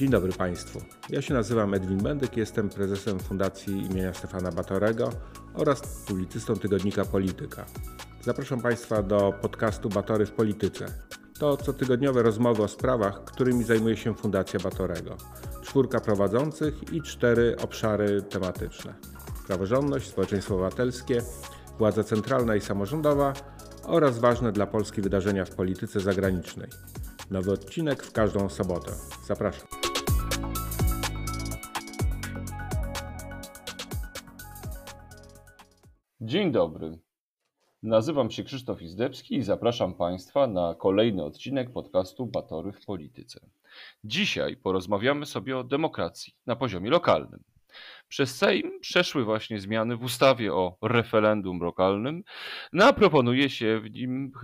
Dzień dobry Państwu. Ja się nazywam Edwin Bendyk, jestem prezesem Fundacji im. Stefana Batorego oraz publicystą tygodnika Polityka. Zapraszam Państwa do podcastu Batory w Polityce. To cotygodniowe rozmowy o sprawach, którymi zajmuje się Fundacja Batorego. 4 prowadzących i 4 obszary tematyczne. Praworządność, społeczeństwo obywatelskie, władza centralna i samorządowa oraz ważne dla Polski wydarzenia w polityce zagranicznej. Nowy odcinek w każdą sobotę. Zapraszam. Dzień dobry. Nazywam się Krzysztof Izdebski i zapraszam Państwa na kolejny odcinek podcastu Batory w Polityce. Dzisiaj porozmawiamy sobie o demokracji na poziomie lokalnym. Przez Sejm przeszły właśnie zmiany w ustawie o referendum lokalnym, a proponuje się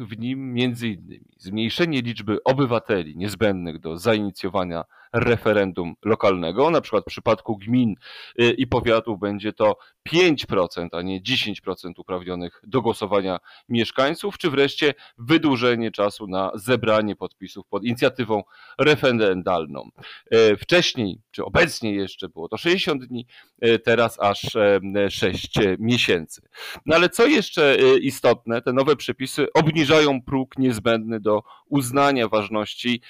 w nim m.in. zmniejszenie liczby obywateli niezbędnych do zainicjowania referendum lokalnego. Na przykład w przypadku gmin i powiatów będzie to 5%, a nie 10% uprawnionych do głosowania mieszkańców, czy wreszcie wydłużenie czasu na zebranie podpisów pod inicjatywą referendalną. Wcześniej, czy obecnie jeszcze było to 60 dni, teraz aż 6 miesięcy. No ale co jeszcze istotne, te nowe przepisy obniżają próg niezbędny do uznania ważności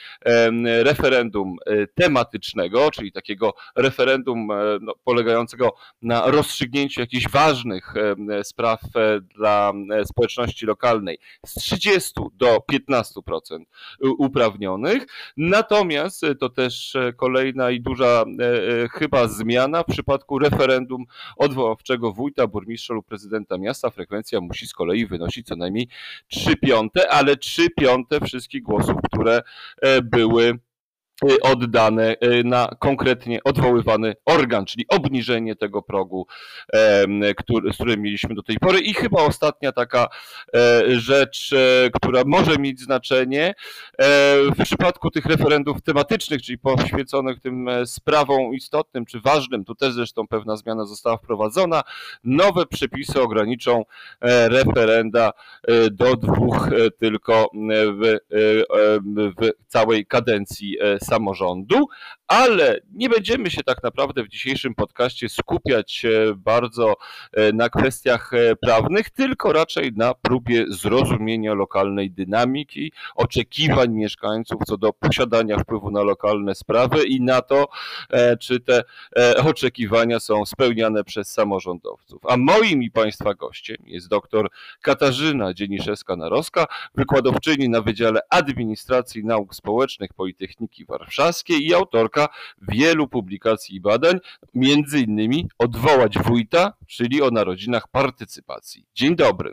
referendum tematycznego, czyli takiego referendum polegającego na rozstrzygnięciu jakichś ważnych spraw dla społeczności lokalnej z 30 do 15% uprawnionych. Natomiast to też kolejna i duża chyba zmiana w przypadku referendum odwoławczego wójta, burmistrza lub prezydenta miasta. Frekwencja musi z kolei wynosić co najmniej 3/5, ale 3/5 wszystkich głosów, które były oddane na konkretnie odwoływany organ, czyli obniżenie tego progu, z którym mieliśmy do tej pory. I chyba ostatnia taka rzecz, która może mieć znaczenie w przypadku tych referendów tematycznych, czyli poświęconych tym sprawom istotnym czy ważnym, tu też zresztą pewna zmiana została wprowadzona, nowe przepisy ograniczą referenda do 2 tylko w całej kadencji samorządu, ale nie będziemy się tak naprawdę w dzisiejszym podcaście skupiać bardzo na kwestiach prawnych, tylko raczej na próbie zrozumienia lokalnej dynamiki, oczekiwań mieszkańców co do posiadania wpływu na lokalne sprawy i na to, czy te oczekiwania są spełniane przez samorządowców. A moim i Państwa gościem jest dr Katarzyna Dzieniszewska-Naroska, wykładowczyni na Wydziale Administracji i Nauk Społecznych Politechniki Warszawskiej i autorka wielu publikacji i badań, między innymi Odwołać Wójta, czyli o narodzinach partycypacji. Dzień dobry.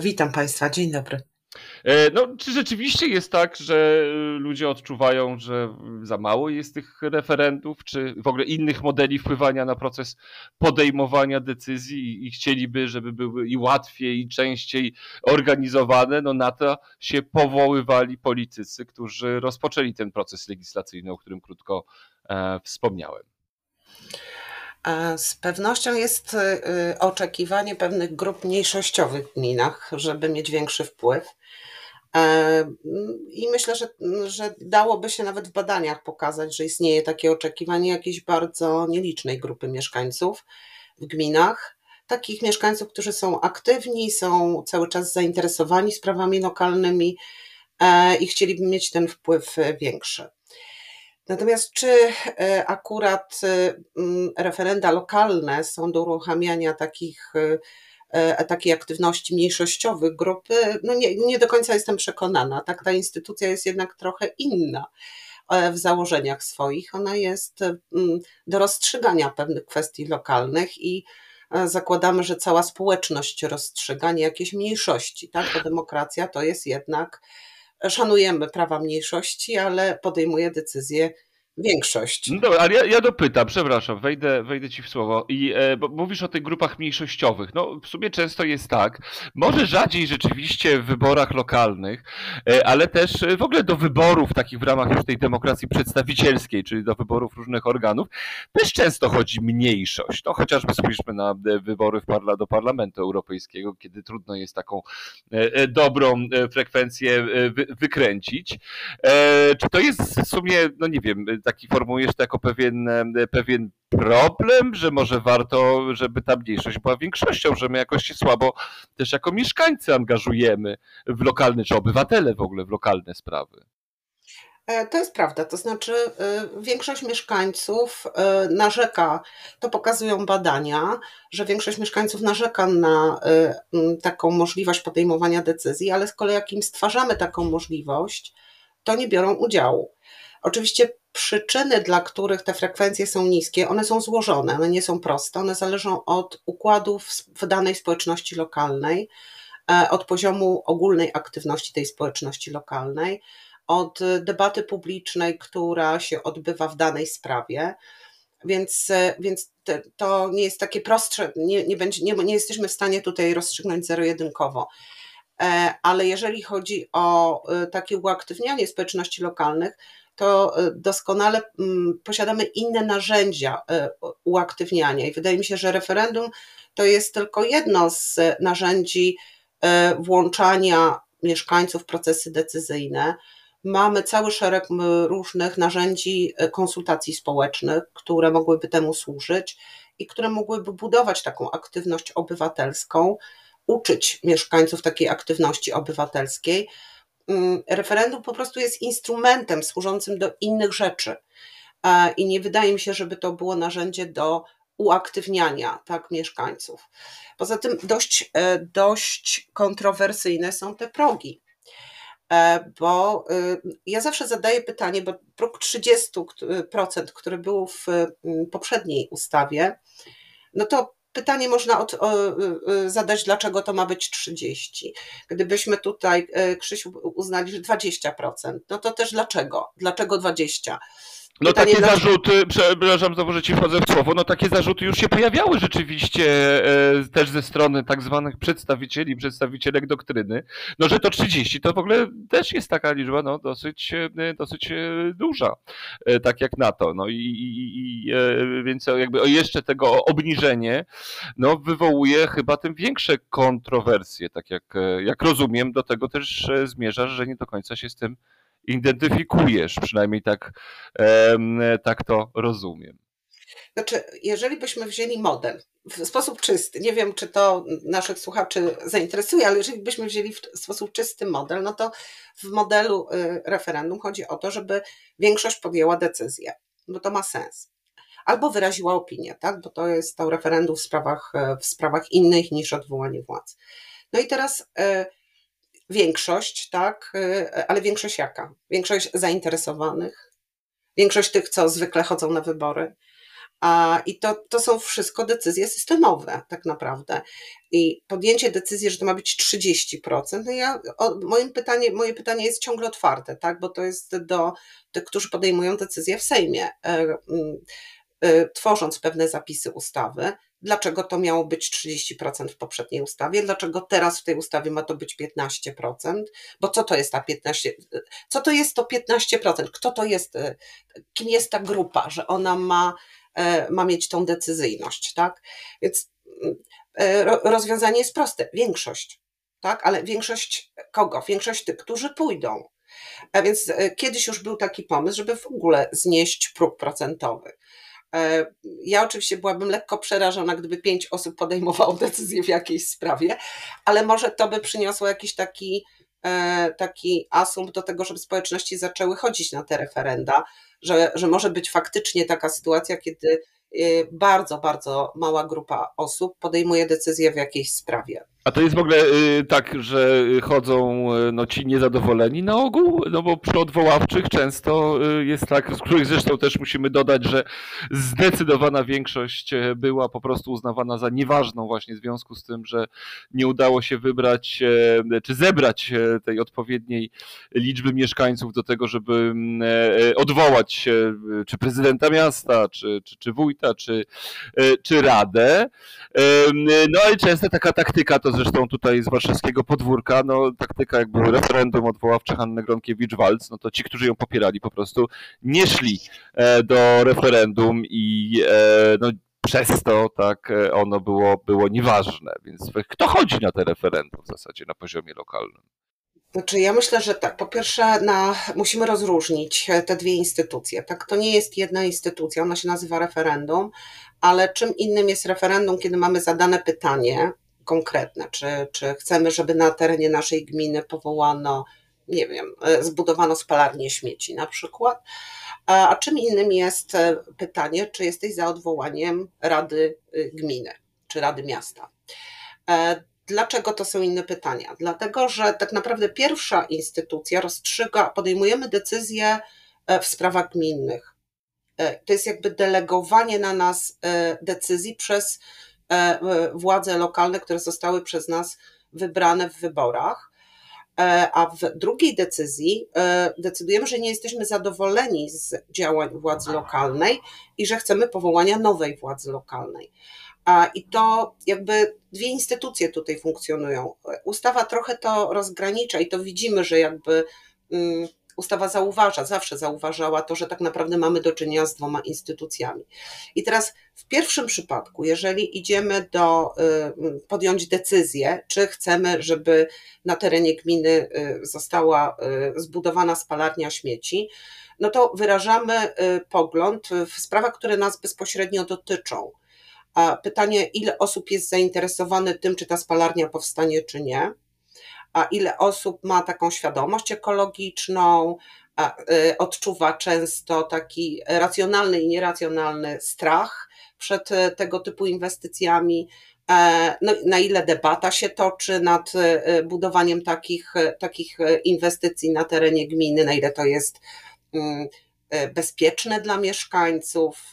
Witam Państwa, dzień dobry. No, czy rzeczywiście jest tak, że ludzie odczuwają, że za mało jest tych referendów, czy w ogóle innych modeli wpływania na proces podejmowania decyzji i chcieliby, żeby były i łatwiej, i częściej organizowane? No, na to się powoływali politycy, którzy rozpoczęli ten proces legislacyjny, o którym krótko wspomniałem. Z pewnością jest oczekiwanie pewnych grup mniejszościowych w gminach, żeby mieć większy wpływ. I myślę, że dałoby się nawet w badaniach pokazać, że istnieje takie oczekiwanie jakiejś bardzo nielicznej grupy mieszkańców w gminach. Takich mieszkańców, którzy są aktywni, są cały czas zainteresowani sprawami lokalnymi i chcieliby mieć ten wpływ większy. Natomiast czy akurat referenda lokalne są do uruchamiania takiej aktywności mniejszościowych grupy? No nie do końca jestem przekonana. Tak, ta instytucja jest jednak trochę inna w założeniach swoich. Ona jest do rozstrzygania pewnych kwestii lokalnych i zakładamy, że cała społeczność rozstrzyga, nie jakieś mniejszości. Tak? Bo demokracja to jest jednak... Szanujemy prawa mniejszości, ale podejmuje decyzje większość. No dobra, ale ja dopytam, przepraszam, wejdę ci w słowo. Bo mówisz o tych grupach mniejszościowych. No w sumie często jest tak, może rzadziej rzeczywiście w wyborach lokalnych, ale też w ogóle do wyborów takich w ramach już tej demokracji przedstawicielskiej, czyli do wyborów różnych organów, też często chodzi mniejszość. No chociażby spójrzmy na wybory do Parlamentu Europejskiego, kiedy trudno jest taką dobrą frekwencję wykręcić. Czy to jest w sumie, no nie wiem, taki formułujesz to jako pewien problem, że może warto, żeby ta mniejszość była większością, że my jakoś się słabo też jako mieszkańcy angażujemy w lokalne, czy obywatele w ogóle w lokalne sprawy. To jest prawda, to znaczy większość mieszkańców narzeka, to pokazują badania, że większość mieszkańców narzeka na taką możliwość podejmowania decyzji, ale z kolei jak im stwarzamy taką możliwość, to nie biorą udziału. Oczywiście przyczyny, dla których te frekwencje są niskie, one są złożone, one nie są proste, one zależą od układów w danej społeczności lokalnej, od poziomu ogólnej aktywności tej społeczności lokalnej, od debaty publicznej, która się odbywa w danej sprawie, więc to nie jest takie prostsze, nie jesteśmy w stanie tutaj rozstrzygnąć zero-jedynkowo. Ale jeżeli chodzi o takie uaktywnianie społeczności lokalnych, to doskonale posiadamy inne narzędzia uaktywniania i wydaje mi się, że referendum to jest tylko jedno z narzędzi włączania mieszkańców w procesy decyzyjne. Mamy cały szereg różnych narzędzi konsultacji społecznych, które mogłyby temu służyć i które mogłyby budować taką aktywność obywatelską, uczyć mieszkańców takiej aktywności obywatelskiej. Referendum po prostu jest instrumentem służącym do innych rzeczy i nie wydaje mi się, żeby to było narzędzie do uaktywniania tak mieszkańców. Poza tym dość kontrowersyjne są te progi, bo ja zawsze zadaję pytanie, bo próg 30%, który był w poprzedniej ustawie, no to pytanie można zadać, dlaczego to ma być 30%. Gdybyśmy tutaj, Krzysiu, uznali, że 20%, no to też dlaczego? Dlaczego 20%? No pytanie takie zarzuty, przepraszam znowu, że ci wchodzę w słowo, no takie zarzuty już się pojawiały rzeczywiście też ze strony tak zwanych przedstawicieli, przedstawicielek doktryny, no że to 30 to w ogóle też jest taka liczba no dosyć duża, tak jak na to, no i więc jakby jeszcze tego obniżenie no wywołuje chyba tym większe kontrowersje, tak jak rozumiem, do tego też zmierzasz, że nie do końca się z tym identyfikujesz, przynajmniej tak to rozumiem. Znaczy, jeżeli byśmy wzięli model w sposób czysty, nie wiem, czy to naszych słuchaczy zainteresuje, ale jeżeli byśmy wzięli w sposób czysty model, no to w modelu referendum chodzi o to, żeby większość podjęła decyzję, bo to ma sens. Albo wyraziła opinię, tak? Bo to jest to referendum w sprawach innych niż odwołanie władz. No i teraz większość, tak, ale większość jaka? Większość zainteresowanych, większość tych, co zwykle chodzą na wybory. I to są wszystko decyzje systemowe tak naprawdę. I podjęcie decyzji, że to ma być 30%, no moje pytanie jest ciągle otwarte, tak, bo to jest do tych, którzy podejmują decyzje w Sejmie, tworząc pewne zapisy ustawy. Dlaczego to miało być 30% w poprzedniej ustawie? Dlaczego teraz w tej ustawie ma to być 15%? Bo co to jest to 15%? Kto to jest? Kim jest ta grupa, że ona ma mieć tą decyzyjność, tak? Więc rozwiązanie jest proste. Większość, tak? Ale większość kogo? Większość tych, którzy pójdą. A więc kiedyś już był taki pomysł, żeby w ogóle znieść próg procentowy. Ja oczywiście byłabym lekko przerażona, gdyby 5 osób podejmowało decyzję w jakiejś sprawie, ale może to by przyniosło jakiś taki asumpt do tego, żeby społeczności zaczęły chodzić na te referenda, że może być faktycznie taka sytuacja, kiedy bardzo, bardzo mała grupa osób podejmuje decyzję w jakiejś sprawie. A to jest w ogóle tak, że chodzą no, ci niezadowoleni na ogół, no bo przy odwoławczych często jest tak, z których zresztą też musimy dodać, że zdecydowana większość była po prostu uznawana za nieważną właśnie w związku z tym, że nie udało się wybrać czy zebrać tej odpowiedniej liczby mieszkańców do tego, żeby odwołać czy prezydenta miasta, czy wójta, czy radę. No i często taka taktyka, to zresztą tutaj z warszawskiego podwórka, no taktyka jakby referendum odwoławcze Hanny Gronkiewicz-Waltz, no to ci, którzy ją popierali, po prostu nie szli do referendum i no, przez to tak ono było nieważne. Więc kto chodzi na te referendum w zasadzie na poziomie lokalnym? Znaczy ja myślę, że tak, po pierwsze musimy rozróżnić te dwie instytucje. Tak, to nie jest jedna instytucja, ona się nazywa referendum, ale czym innym jest referendum, kiedy mamy zadane pytanie konkretne, czy chcemy, żeby na terenie naszej gminy powołano, nie wiem, zbudowano spalarnię śmieci na przykład, a czym innym jest pytanie, czy jesteś za odwołaniem Rady Gminy, czy Rady Miasta. Dlaczego to są inne pytania? Dlatego, że tak naprawdę pierwsza instytucja rozstrzyga, podejmujemy decyzje w sprawach gminnych. To jest jakby delegowanie na nas decyzji przez władze lokalne, które zostały przez nas wybrane w wyborach, a w drugiej decyzji decydujemy, że nie jesteśmy zadowoleni z działań władzy lokalnej i że chcemy powołania nowej władzy lokalnej. I to jakby dwie instytucje tutaj funkcjonują. Ustawa trochę to rozgranicza i to widzimy, że jakby ustawa zawsze zauważała to, że tak naprawdę mamy do czynienia z dwoma instytucjami. I teraz w pierwszym przypadku, jeżeli idziemy podjąć decyzję, czy chcemy, żeby na terenie gminy została zbudowana spalarnia śmieci, no to wyrażamy pogląd w sprawach, które nas bezpośrednio dotyczą. A pytanie, ile osób jest zainteresowane tym, czy ta spalarnia powstanie, czy nie, a ile osób ma taką świadomość ekologiczną, odczuwa często taki racjonalny i nieracjonalny strach przed tego typu inwestycjami, no, na ile debata się toczy nad budowaniem takich inwestycji na terenie gminy, na ile to jest bezpieczne dla mieszkańców,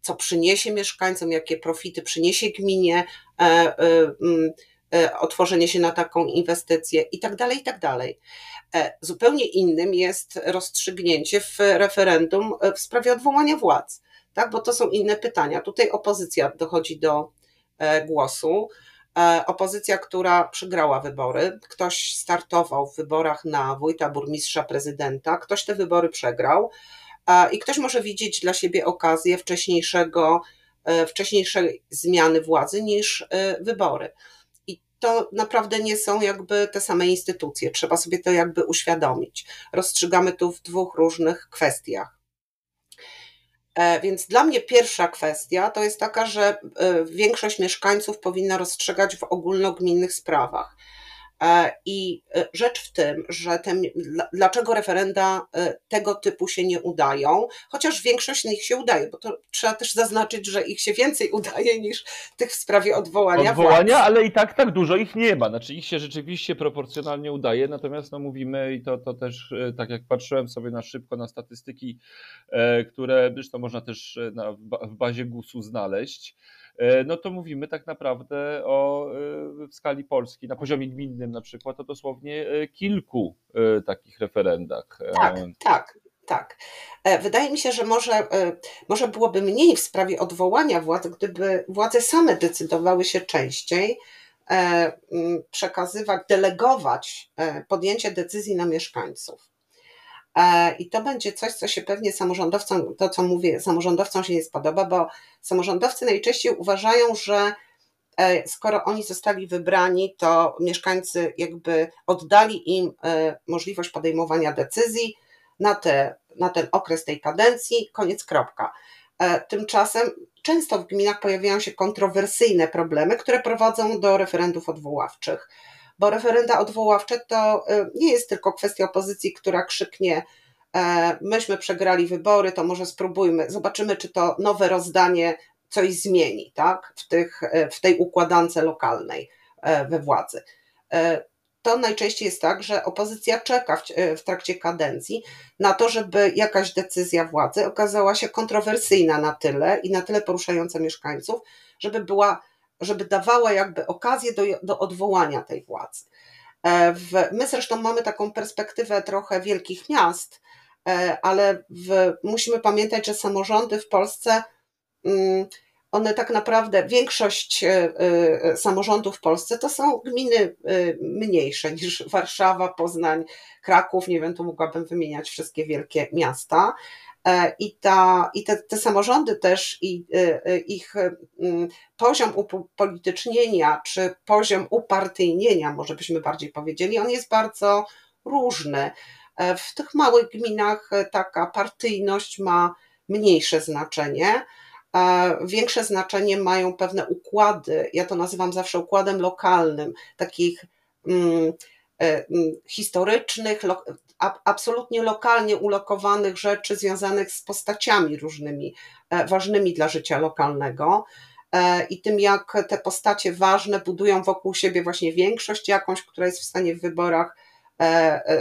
co przyniesie mieszkańcom, jakie profity przyniesie gminie otworzenie się na taką inwestycję i tak dalej, i tak dalej. Zupełnie innym jest rozstrzygnięcie w referendum w sprawie odwołania władz, tak? Bo to są inne pytania. Tutaj opozycja dochodzi do głosu. Opozycja, która przegrała wybory, ktoś startował w wyborach na wójta, burmistrza, prezydenta, ktoś te wybory przegrał i ktoś może widzieć dla siebie okazję wcześniejszej zmiany władzy niż wybory. I to naprawdę nie są jakby te same instytucje, trzeba sobie to jakby uświadomić. Rozstrzygamy tu w dwóch różnych kwestiach. Więc dla mnie pierwsza kwestia to jest taka, że większość mieszkańców powinna rozstrzygać w ogólnogminnych sprawach. I rzecz w tym, że dlaczego referenda tego typu się nie udają, chociaż większość z nich się udaje, bo to trzeba też zaznaczyć, że ich się więcej udaje niż tych w sprawie odwołania, ale i tak dużo ich nie ma, znaczy ich się rzeczywiście proporcjonalnie udaje, natomiast no mówimy i to też, tak jak patrzyłem sobie na szybko na statystyki, które zresztą można też w bazie GUS-u znaleźć, no to mówimy tak naprawdę w skali Polski, na poziomie gminnym na przykład, o dosłownie kilku takich referendach. Tak. Wydaje mi się, że może byłoby mniej w sprawie odwołania władz, gdyby władze same decydowały się częściej przekazywać, delegować podjęcie decyzji na mieszkańców. I to będzie coś, co się pewnie samorządowcom się nie spodoba, bo samorządowcy najczęściej uważają, że skoro oni zostali wybrani, to mieszkańcy jakby oddali im możliwość podejmowania decyzji na ten okres tej kadencji, koniec, kropka. Tymczasem często w gminach pojawiają się kontrowersyjne problemy, które prowadzą do referendów odwoławczych. Bo referenda odwoławcze to nie jest tylko kwestia opozycji, która krzyknie myśmy przegrali wybory, to może spróbujmy, zobaczymy, czy to nowe rozdanie coś zmieni, tak? w tej układance lokalnej. we władzy. To najczęściej jest tak, że opozycja czeka w trakcie kadencji na to, żeby jakaś decyzja władzy okazała się kontrowersyjna na tyle i na tyle poruszająca mieszkańców, żeby dawała jakby okazję do odwołania tej władzy. My zresztą mamy taką perspektywę trochę wielkich miast, ale musimy pamiętać, że samorządy w Polsce, one tak naprawdę, większość samorządów w Polsce to są gminy mniejsze niż Warszawa, Poznań, Kraków, nie wiem, tu mogłabym wymieniać wszystkie wielkie miasta. I te samorządy też i ich poziom upolitycznienia czy poziom upartyjnienia, może byśmy bardziej powiedzieli, on jest bardzo różny. W tych małych gminach taka partyjność ma mniejsze znaczenie. Większe znaczenie mają pewne układy, ja to nazywam zawsze układem lokalnym, takich historycznych, absolutnie lokalnie ulokowanych rzeczy związanych z postaciami różnymi, ważnymi dla życia lokalnego i tym, jak te postacie ważne budują wokół siebie właśnie większość jakąś, która jest w stanie w wyborach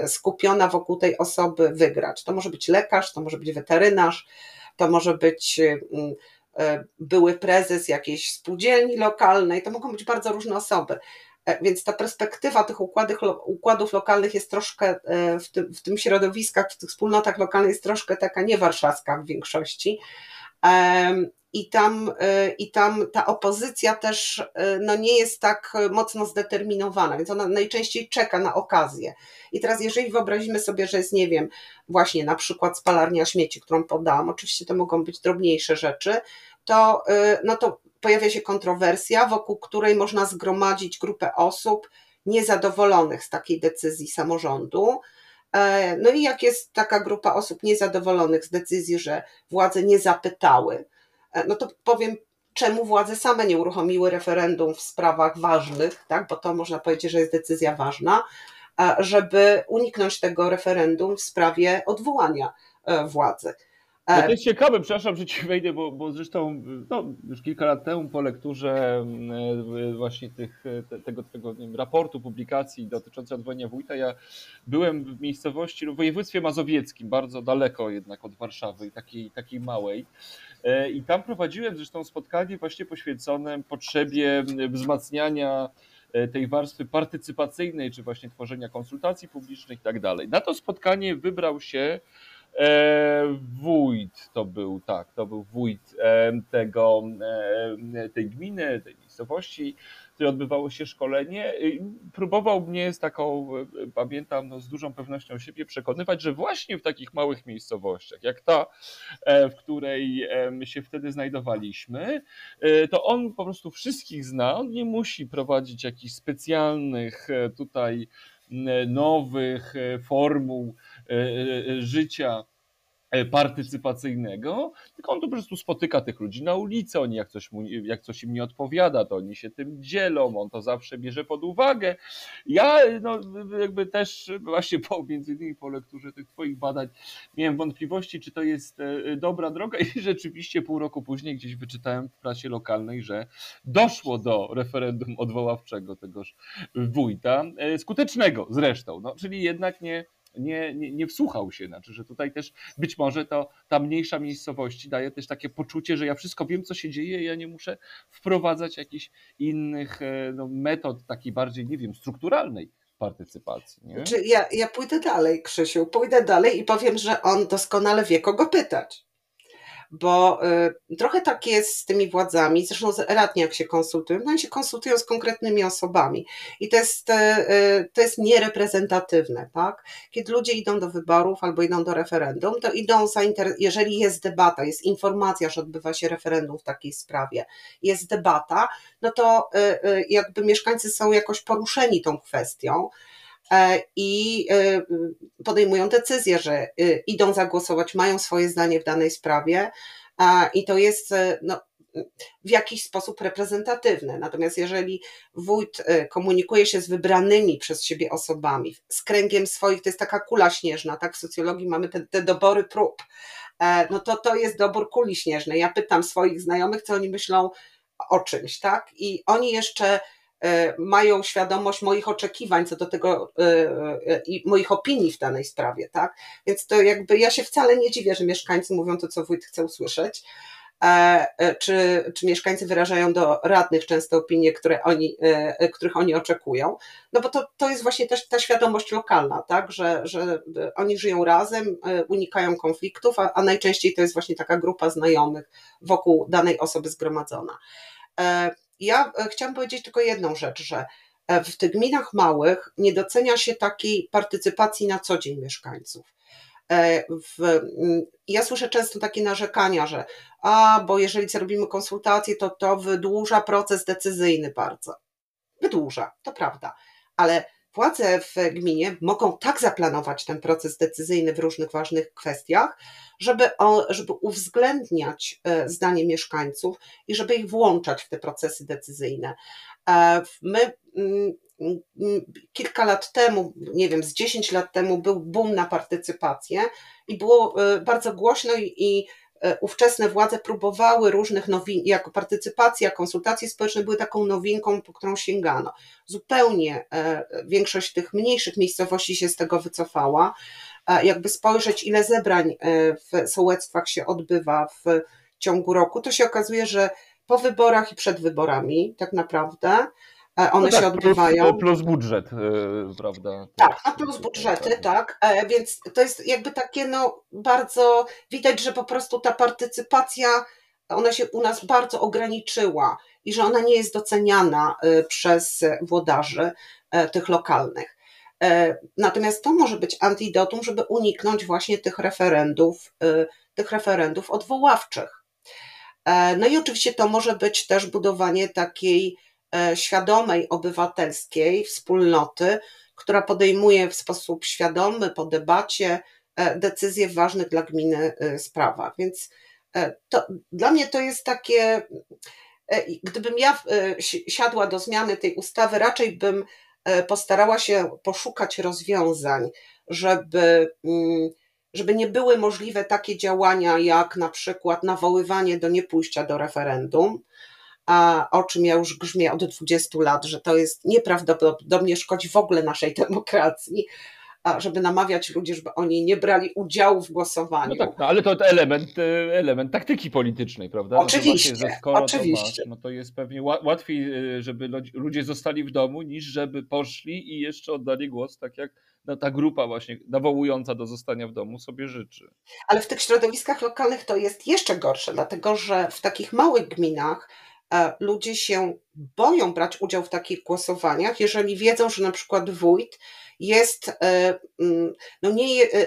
skupiona wokół tej osoby wygrać. To może być lekarz, to może być weterynarz, to może być były prezes jakiejś spółdzielni lokalnej, to mogą być bardzo różne osoby. Więc ta perspektywa tych układów lokalnych jest troszkę w tym środowiskach, w tych wspólnotach lokalnych jest troszkę taka niewarszawska w większości. I tam ta opozycja też no nie jest tak mocno zdeterminowana, więc ona najczęściej czeka na okazję. I teraz jeżeli wyobrazimy sobie, że jest, nie wiem, właśnie na przykład spalarnia śmieci, którą podałam, oczywiście to mogą być drobniejsze rzeczy, to no to pojawia się kontrowersja, wokół której można zgromadzić grupę osób niezadowolonych z takiej decyzji samorządu. No i jak jest taka grupa osób niezadowolonych z decyzji, że władze nie zapytały, no to powiem, czemu władze same nie uruchomiły referendum w sprawach ważnych, tak? Bo to można powiedzieć, że jest decyzja ważna, żeby uniknąć tego referendum w sprawie odwołania władzy. No to jest ciekawe, przepraszam, że ci wejdę, bo zresztą no, już kilka lat temu po lekturze właśnie tego nie wiem, raportu, publikacji dotyczącej odwołania wójta, ja byłem w miejscowości, w województwie mazowieckim, bardzo daleko jednak od Warszawy, takiej małej. I tam prowadziłem zresztą spotkanie właśnie poświęcone potrzebie wzmacniania tej warstwy partycypacyjnej, czy właśnie tworzenia konsultacji publicznych i tak dalej. Na to spotkanie wybrał się wójt, to był wójt tej gminy, tej miejscowości, w której odbywało się szkolenie. Próbował mnie z taką, pamiętam, no, z dużą pewnością siebie przekonywać, że właśnie w takich małych miejscowościach, jak ta, w której my się wtedy znajdowaliśmy, to on po prostu wszystkich zna, on nie musi prowadzić jakichś specjalnych tutaj nowych formuł życia partycypacyjnego, tylko on tu po prostu spotyka tych ludzi na ulicy, oni jak coś im nie odpowiada, to oni się tym dzielą, on to zawsze bierze pod uwagę. Ja no, jakby też właśnie między innymi po lekturze tych twoich badań miałem wątpliwości, czy to jest dobra droga i rzeczywiście pół roku później gdzieś wyczytałem w prasie lokalnej, że doszło do referendum odwoławczego tegoż wójta, skutecznego zresztą, no, czyli jednak nie wsłuchał się, znaczy, że tutaj też być może to ta mniejsza miejscowość daje też takie poczucie, że ja wszystko wiem, co się dzieje, ja nie muszę wprowadzać jakichś innych no, metod takiej bardziej, nie wiem, strukturalnej partycypacji. Nie? Ja pójdę dalej, Krzysiu, i powiem, że on doskonale wie, kogo pytać, bo trochę tak jest z tymi władzami, zresztą radni jak się konsultują, no oni się konsultują z konkretnymi osobami i to jest niereprezentatywne, tak? Kiedy ludzie idą do wyborów albo idą do referendum, to idą jeżeli jest debata, jest informacja, że odbywa się referendum w takiej sprawie, jest debata, no to jakby mieszkańcy są jakoś poruszeni tą kwestią i podejmują decyzję, że idą zagłosować, mają swoje zdanie w danej sprawie i to jest no, w jakiś sposób reprezentatywne. Natomiast jeżeli wójt komunikuje się z wybranymi przez siebie osobami, z kręgiem swoich, to jest taka kula śnieżna, tak? W socjologii mamy te dobory prób, no to jest dobór kuli śnieżnej. Ja pytam swoich znajomych, co oni myślą o czymś, tak? I oni jeszcze mają świadomość moich oczekiwań co do tego i moich opinii w danej sprawie, tak? Więc to jakby ja się wcale nie dziwię, że mieszkańcy mówią to, co wójt chce usłyszeć, czy mieszkańcy wyrażają do radnych często opinie, których oni oczekują, no bo to jest właśnie też ta świadomość lokalna, tak, że oni żyją razem, unikają konfliktów, a najczęściej to jest właśnie taka grupa znajomych wokół danej osoby zgromadzona. Ja chciałam powiedzieć tylko jedną rzecz, że w tych gminach małych nie docenia się takiej partycypacji na co dzień mieszkańców. Ja słyszę często takie narzekania, że bo jeżeli zrobimy konsultacje, to wydłuża proces decyzyjny bardzo. Wydłuża, to prawda, ale władze w gminie mogą tak zaplanować ten proces decyzyjny w różnych ważnych kwestiach, żeby uwzględniać zdanie mieszkańców i żeby ich włączać w te procesy decyzyjne. My kilka lat temu, nie wiem, z 10 lat temu był boom na partycypację i było bardzo głośno i ówczesne władze próbowały różnych nowin, jako partycypacja, konsultacje społeczne były taką nowinką, po którą sięgano. Zupełnie większość tych mniejszych miejscowości się z tego wycofała. Jakby spojrzeć, ile zebrań w sołectwach się odbywa w ciągu roku, to się okazuje, że po wyborach i przed wyborami tak naprawdę one się odbywają. Plus budżet, prawda? Tak, a plus budżety, tak. Więc to jest jakby takie, bardzo widać, że po prostu ta partycypacja, ona się u nas bardzo ograniczyła i że ona nie jest doceniana przez włodarzy tych lokalnych. Natomiast to może być antidotum, żeby uniknąć właśnie tych referendów odwoławczych. No i oczywiście to może być też budowanie takiej świadomej, obywatelskiej wspólnoty, która podejmuje w sposób świadomy, po debacie decyzje w ważnych dla gminy sprawach. Więc dla mnie to jest takie, gdybym ja siadła do zmiany tej ustawy, raczej bym postarała się poszukać rozwiązań, żeby nie były możliwe takie działania jak na przykład nawoływanie do niepójścia do referendum, o czym ja już grzmię od 20 lat, że to jest nieprawdopodobnie szkodzi w ogóle naszej demokracji, żeby namawiać ludzi, żeby oni nie brali udziału w głosowaniu. No tak, ale to element taktyki politycznej, prawda? Oczywiście, no właśnie, oczywiście. To jest pewnie łatwiej, żeby ludzie zostali w domu, niż żeby poszli i jeszcze oddali głos, tak jak ta grupa właśnie nawołująca do zostania w domu sobie życzy. Ale w tych środowiskach lokalnych to jest jeszcze gorsze, dlatego że w takich małych gminach ludzie się boją brać udział w takich głosowaniach, jeżeli wiedzą, że na przykład wójt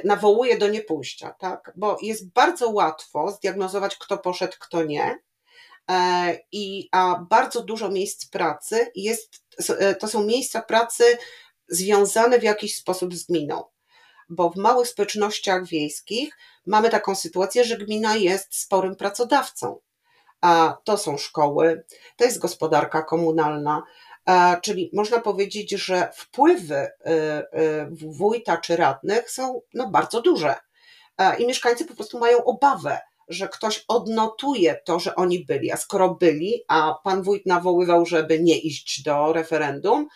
nawołuje do niepójścia, tak? Bo jest bardzo łatwo zdiagnozować, kto poszedł, kto nie, a bardzo dużo miejsc pracy to są miejsca pracy związane w jakiś sposób z gminą, bo w małych społecznościach wiejskich mamy taką sytuację, że gmina jest sporym pracodawcą. A to są szkoły, to jest gospodarka komunalna, czyli można powiedzieć, że wpływy wójta czy radnych są bardzo duże i mieszkańcy po prostu mają obawę, że ktoś odnotuje to, że oni byli, a skoro byli, a pan wójt nawoływał, żeby nie iść do referendum,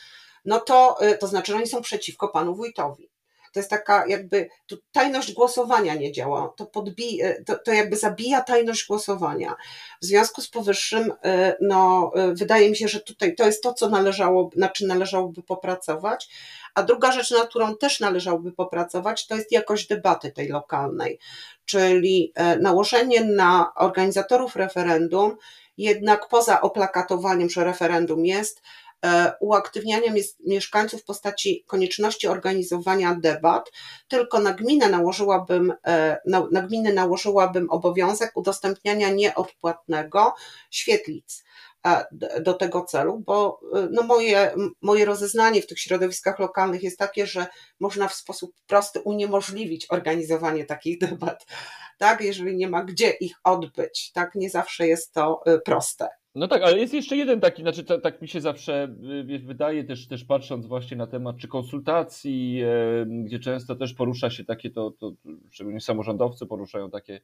to znaczy, że oni są przeciwko panu wójtowi. To jest taka jakby tajność głosowania nie działa, to jakby zabija tajność głosowania. W związku z powyższym wydaje mi się, że tutaj to jest to, co należałoby popracować, a druga rzecz, nad którą też należałoby popracować, to jest jakość debaty tej lokalnej, czyli nałożenie na organizatorów referendum jednak poza oplakatowaniem, że referendum jest, uaktywniania mieszkańców w postaci konieczności organizowania debat, tylko na gminę nałożyłabym obowiązek udostępniania nieodpłatnego świetlic do tego celu, bo moje rozeznanie w tych środowiskach lokalnych jest takie, że można w sposób prosty uniemożliwić organizowanie takich debat, tak, jeżeli nie ma gdzie ich odbyć, tak, nie zawsze jest to proste. No tak, ale jest jeszcze jeden taki, znaczy tak mi się zawsze wydaje, też patrząc właśnie na temat czy konsultacji, gdzie często też porusza się takie, to szczególnie samorządowcy poruszają takie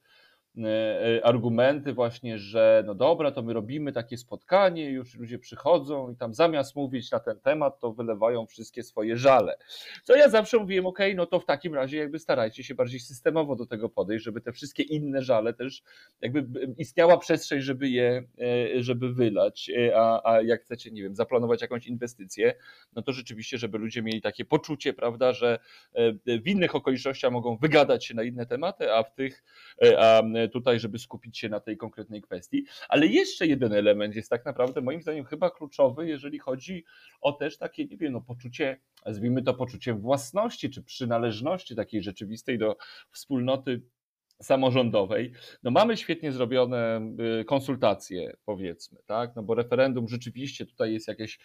argumenty właśnie, że no dobra, to my robimy takie spotkanie, już ludzie przychodzą i tam zamiast mówić na ten temat, to wylewają wszystkie swoje żale. Co ja zawsze mówiłem, okej, no to w takim razie jakby starajcie się bardziej systemowo do tego podejść, żeby te wszystkie inne żale też jakby istniała przestrzeń, żeby je, żeby wylać, a jak chcecie, nie wiem, zaplanować jakąś inwestycję, no to rzeczywiście, żeby ludzie mieli takie poczucie, prawda, że w innych okolicznościach mogą wygadać się na inne tematy, a w tych, a tutaj, żeby skupić się na tej konkretnej kwestii. Ale jeszcze jeden element jest tak naprawdę moim zdaniem chyba kluczowy, jeżeli chodzi o też takie, nie wiem, no poczucie, nazwijmy to poczucie własności czy przynależności takiej rzeczywistej do wspólnoty samorządowej. No mamy świetnie zrobione konsultacje, powiedzmy, tak? No bo referendum rzeczywiście tutaj jest jakiś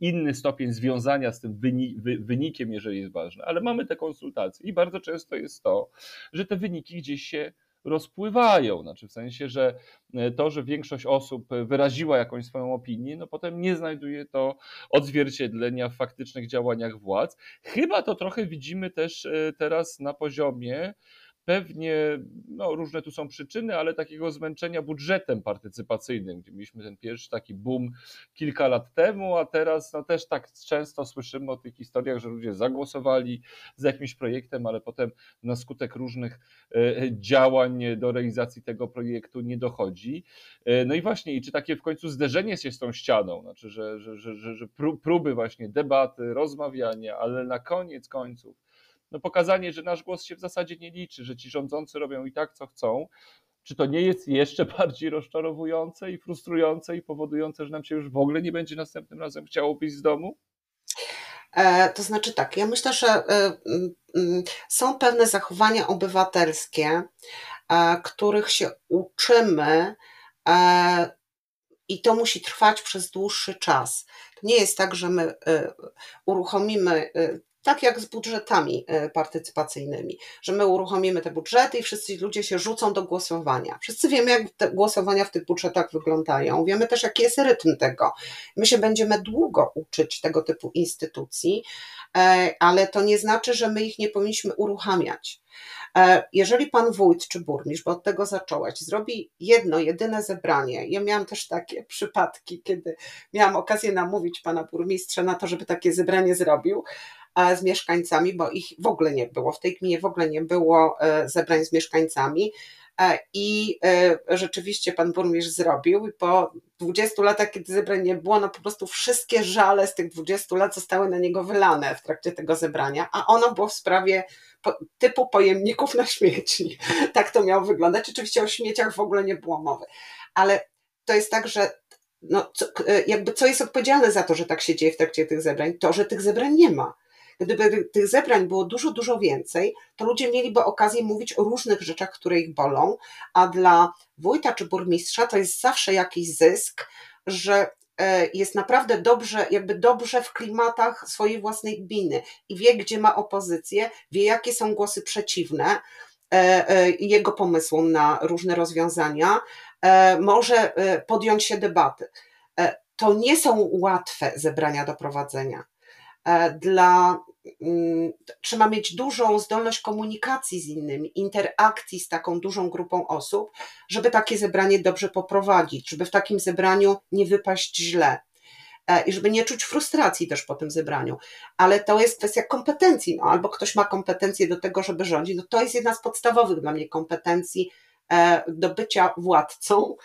inny stopień związania z tym wynikiem, jeżeli jest ważne, ale mamy te konsultacje i bardzo często jest to, że te wyniki gdzieś się rozpływają, znaczy w sensie, że to, że większość osób wyraziła jakąś swoją opinię, no potem nie znajduje to odzwierciedlenia w faktycznych działaniach władz. Chyba to trochę widzimy też teraz na poziomie pewnie, no różne tu są przyczyny, ale takiego zmęczenia budżetem partycypacyjnym, gdzie mieliśmy ten pierwszy taki boom kilka lat temu, a teraz no też tak często słyszymy o tych historiach, że ludzie zagłosowali z jakimś projektem, ale potem na skutek różnych działań do realizacji tego projektu nie dochodzi. No i właśnie, i czy takie w końcu zderzenie się z tą ścianą, znaczy, że próby właśnie debaty, rozmawiania, ale na koniec końców no pokazanie, że nasz głos się w zasadzie nie liczy, że ci rządzący robią i tak co chcą, czy to nie jest jeszcze bardziej rozczarowujące i frustrujące i powodujące, że nam się już w ogóle nie będzie następnym razem chciało wyjść z domu? To znaczy tak, ja myślę, że są pewne zachowania obywatelskie, których się uczymy i to musi trwać przez dłuższy czas. To nie jest tak, że my uruchomimy... Tak jak z budżetami partycypacyjnymi, że my uruchomimy te budżety i wszyscy ludzie się rzucą do głosowania. Wszyscy wiemy, jak te głosowania w tych budżetach wyglądają. Wiemy też, jaki jest rytm tego. My się będziemy długo uczyć tego typu instytucji, ale to nie znaczy, że my ich nie powinniśmy uruchamiać. Jeżeli pan wójt czy burmistrz, bo od tego zacząłeś, zrobi jedno, jedyne zebranie. Ja miałam też takie przypadki, kiedy miałam okazję namówić pana burmistrza na to, żeby takie zebranie zrobił z mieszkańcami, bo ich w ogóle nie było. W tej gminie w ogóle nie było zebrań z mieszkańcami i rzeczywiście pan burmistrz zrobił i po 20 latach, kiedy zebrań nie było, no po prostu wszystkie żale z tych 20 lat zostały na niego wylane w trakcie tego zebrania, a ono było w sprawie typu pojemników na śmieci. Tak to miało wyglądać. Oczywiście o śmieciach w ogóle nie było mowy, ale to jest tak, że no, jakby co jest odpowiedzialne za to, że tak się dzieje w trakcie tych zebrań? To, że tych zebrań nie ma. Gdyby tych zebrań było dużo, dużo więcej, to ludzie mieliby okazję mówić o różnych rzeczach, które ich bolą, a dla wójta czy burmistrza to jest zawsze jakiś zysk, że jest naprawdę dobrze, jakby dobrze w klimatach swojej własnej gminy i wie, gdzie ma opozycję, wie, jakie są głosy przeciwne jego pomysłom na różne rozwiązania, może podjąć się debaty. To nie są łatwe zebrania do prowadzenia. Trzeba mieć dużą zdolność komunikacji z innymi, interakcji z taką dużą grupą osób, żeby takie zebranie dobrze poprowadzić, żeby w takim zebraniu nie wypaść źle i żeby nie czuć frustracji też po tym zebraniu. Ale to jest kwestia kompetencji, no, albo ktoś ma kompetencje do tego, żeby rządzić, no, to jest jedna z podstawowych dla mnie kompetencji do bycia władcą,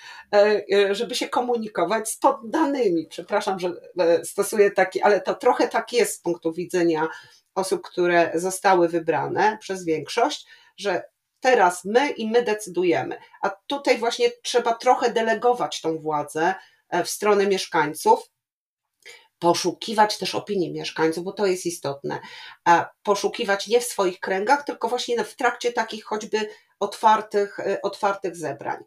żeby się komunikować z poddanymi. Przepraszam, że stosuję taki, ale to trochę tak jest z punktu widzenia osób, które zostały wybrane przez większość, że teraz my i my decydujemy. A tutaj właśnie trzeba trochę delegować tą władzę w stronę mieszkańców, poszukiwać też opinii mieszkańców, bo to jest istotne. Poszukiwać nie w swoich kręgach, tylko właśnie w trakcie takich choćby otwartych zebrań.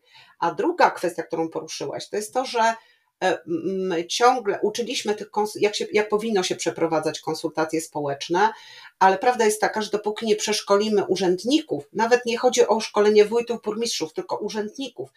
A druga kwestia, którą poruszyłaś, to jest to, że my ciągle uczyliśmy tych, jak powinno się przeprowadzać konsultacje społeczne, ale prawda jest taka, że dopóki nie przeszkolimy urzędników, nawet nie chodzi o szkolenie wójtów, burmistrzów, tylko urzędników,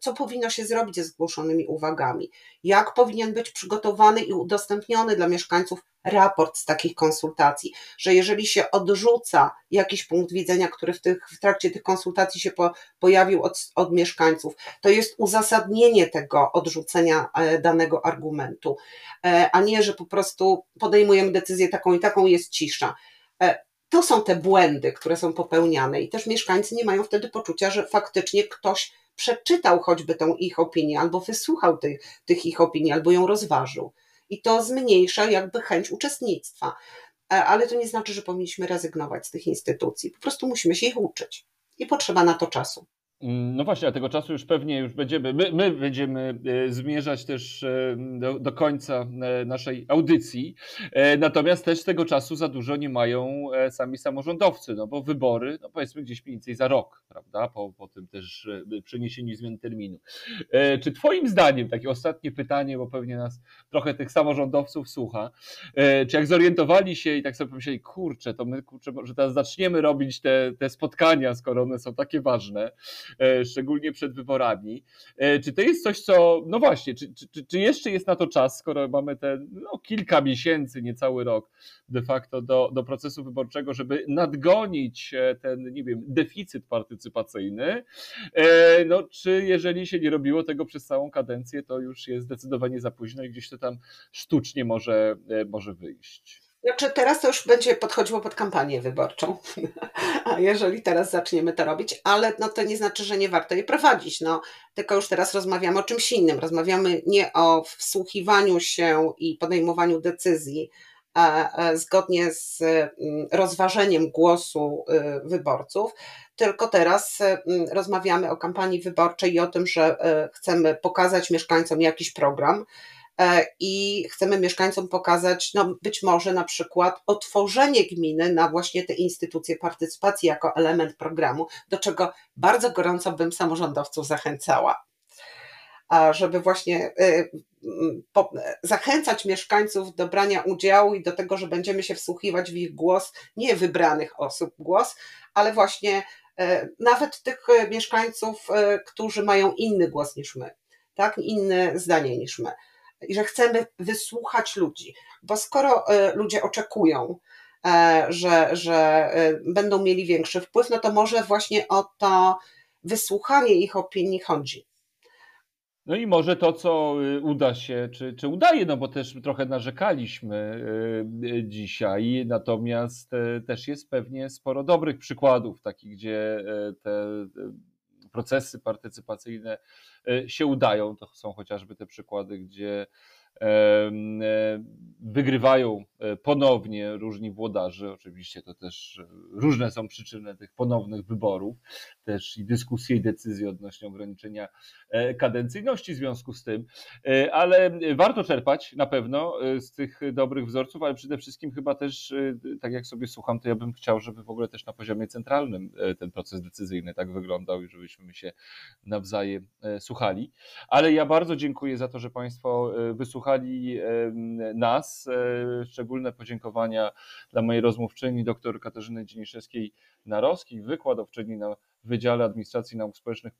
co powinno się zrobić ze zgłoszonymi uwagami, jak powinien być przygotowany i udostępniony dla mieszkańców raport z takich konsultacji, że jeżeli się odrzuca jakiś punkt widzenia, który w trakcie tych konsultacji się pojawił od mieszkańców, to jest uzasadnienie tego odrzucenia danego argumentu, a nie, że po prostu podejmujemy decyzję taką i taką, jest cisza. To są te błędy, które są popełniane i też mieszkańcy nie mają wtedy poczucia, że faktycznie ktoś przeczytał choćby tą ich opinię, albo wysłuchał tych ich opinii, albo ją rozważył. I to zmniejsza jakby chęć uczestnictwa. Ale to nie znaczy, że powinniśmy rezygnować z tych instytucji. Po prostu musimy się ich uczyć i potrzeba na to czasu. No właśnie, a tego czasu już pewnie będziemy, my będziemy zmierzać też do końca naszej audycji, natomiast też tego czasu za dużo nie mają sami samorządowcy, no bo wybory, no powiedzmy gdzieś mniej więcej za rok, prawda, po tym też przeniesieniu zmian terminu. Czy twoim zdaniem, takie ostatnie pytanie, bo pewnie nas trochę tych samorządowców słucha, czy jak zorientowali się i tak sobie pomyśleli, kurczę, może teraz zaczniemy robić te spotkania, skoro one są takie ważne, szczególnie przed wyborami. Czy to jest coś, co, no właśnie, czy jeszcze jest na to czas, skoro mamy te kilka miesięcy, niecały rok de facto do procesu wyborczego, żeby nadgonić ten, deficyt partycypacyjny? No, czy jeżeli się nie robiło tego przez całą kadencję, to już jest zdecydowanie za późno i gdzieś to tam sztucznie może wyjść? Znaczy teraz to już będzie podchodziło pod kampanię wyborczą, a jeżeli teraz zaczniemy to robić, ale to nie znaczy, że nie warto jej prowadzić, tylko już teraz rozmawiamy o czymś innym, rozmawiamy nie o wsłuchiwaniu się i podejmowaniu decyzji zgodnie z rozważeniem głosu wyborców, tylko teraz rozmawiamy o kampanii wyborczej i o tym, że chcemy pokazać mieszkańcom jakiś program, i chcemy mieszkańcom pokazać, być może na przykład otworzenie gminy na właśnie te instytucje partycypacji jako element programu, do czego bardzo gorąco bym samorządowców zachęcała, żeby właśnie zachęcać mieszkańców do brania udziału i do tego, że będziemy się wsłuchiwać w ich głos, nie wybranych osób głos, ale właśnie nawet tych mieszkańców, którzy mają inny głos niż my, tak, inne zdanie niż my. I że chcemy wysłuchać ludzi, bo skoro ludzie oczekują, że będą mieli większy wpływ, to może właśnie o to wysłuchanie ich opinii chodzi. No i może to, co uda się, czy udaje, bo też trochę narzekaliśmy dzisiaj, natomiast też jest pewnie sporo dobrych przykładów, takich, gdzie te procesy partycypacyjne się udają. To są chociażby te przykłady, gdzie wygrywają ponownie różni włodarze. Oczywiście to też różne są przyczyny tych ponownych wyborów, też i dyskusje i decyzje odnośnie ograniczenia kadencyjności w związku z tym, ale warto czerpać na pewno z tych dobrych wzorców, ale przede wszystkim chyba też, tak jak sobie słucham, to ja bym chciał, żeby w ogóle też na poziomie centralnym ten proces decyzyjny tak wyglądał i żebyśmy się nawzajem słuchali, ale ja bardzo dziękuję za to, że Państwo wysłuchali nas. Szczególne podziękowania dla mojej rozmówczyni dr Katarzyny Dzieniszewskiej-Naroskiej, wykładowczyni na Wydziale Administracji i Nauk Społecznych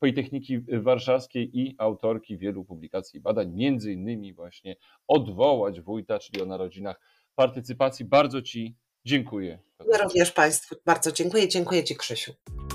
Politechniki Warszawskiej i autorki wielu publikacji i badań, między innymi właśnie Odwołać Wójta, czyli o narodzinach partycypacji. Bardzo Ci dziękuję. Ja również Państwu bardzo dziękuję. Dziękuję Ci, Krzysiu.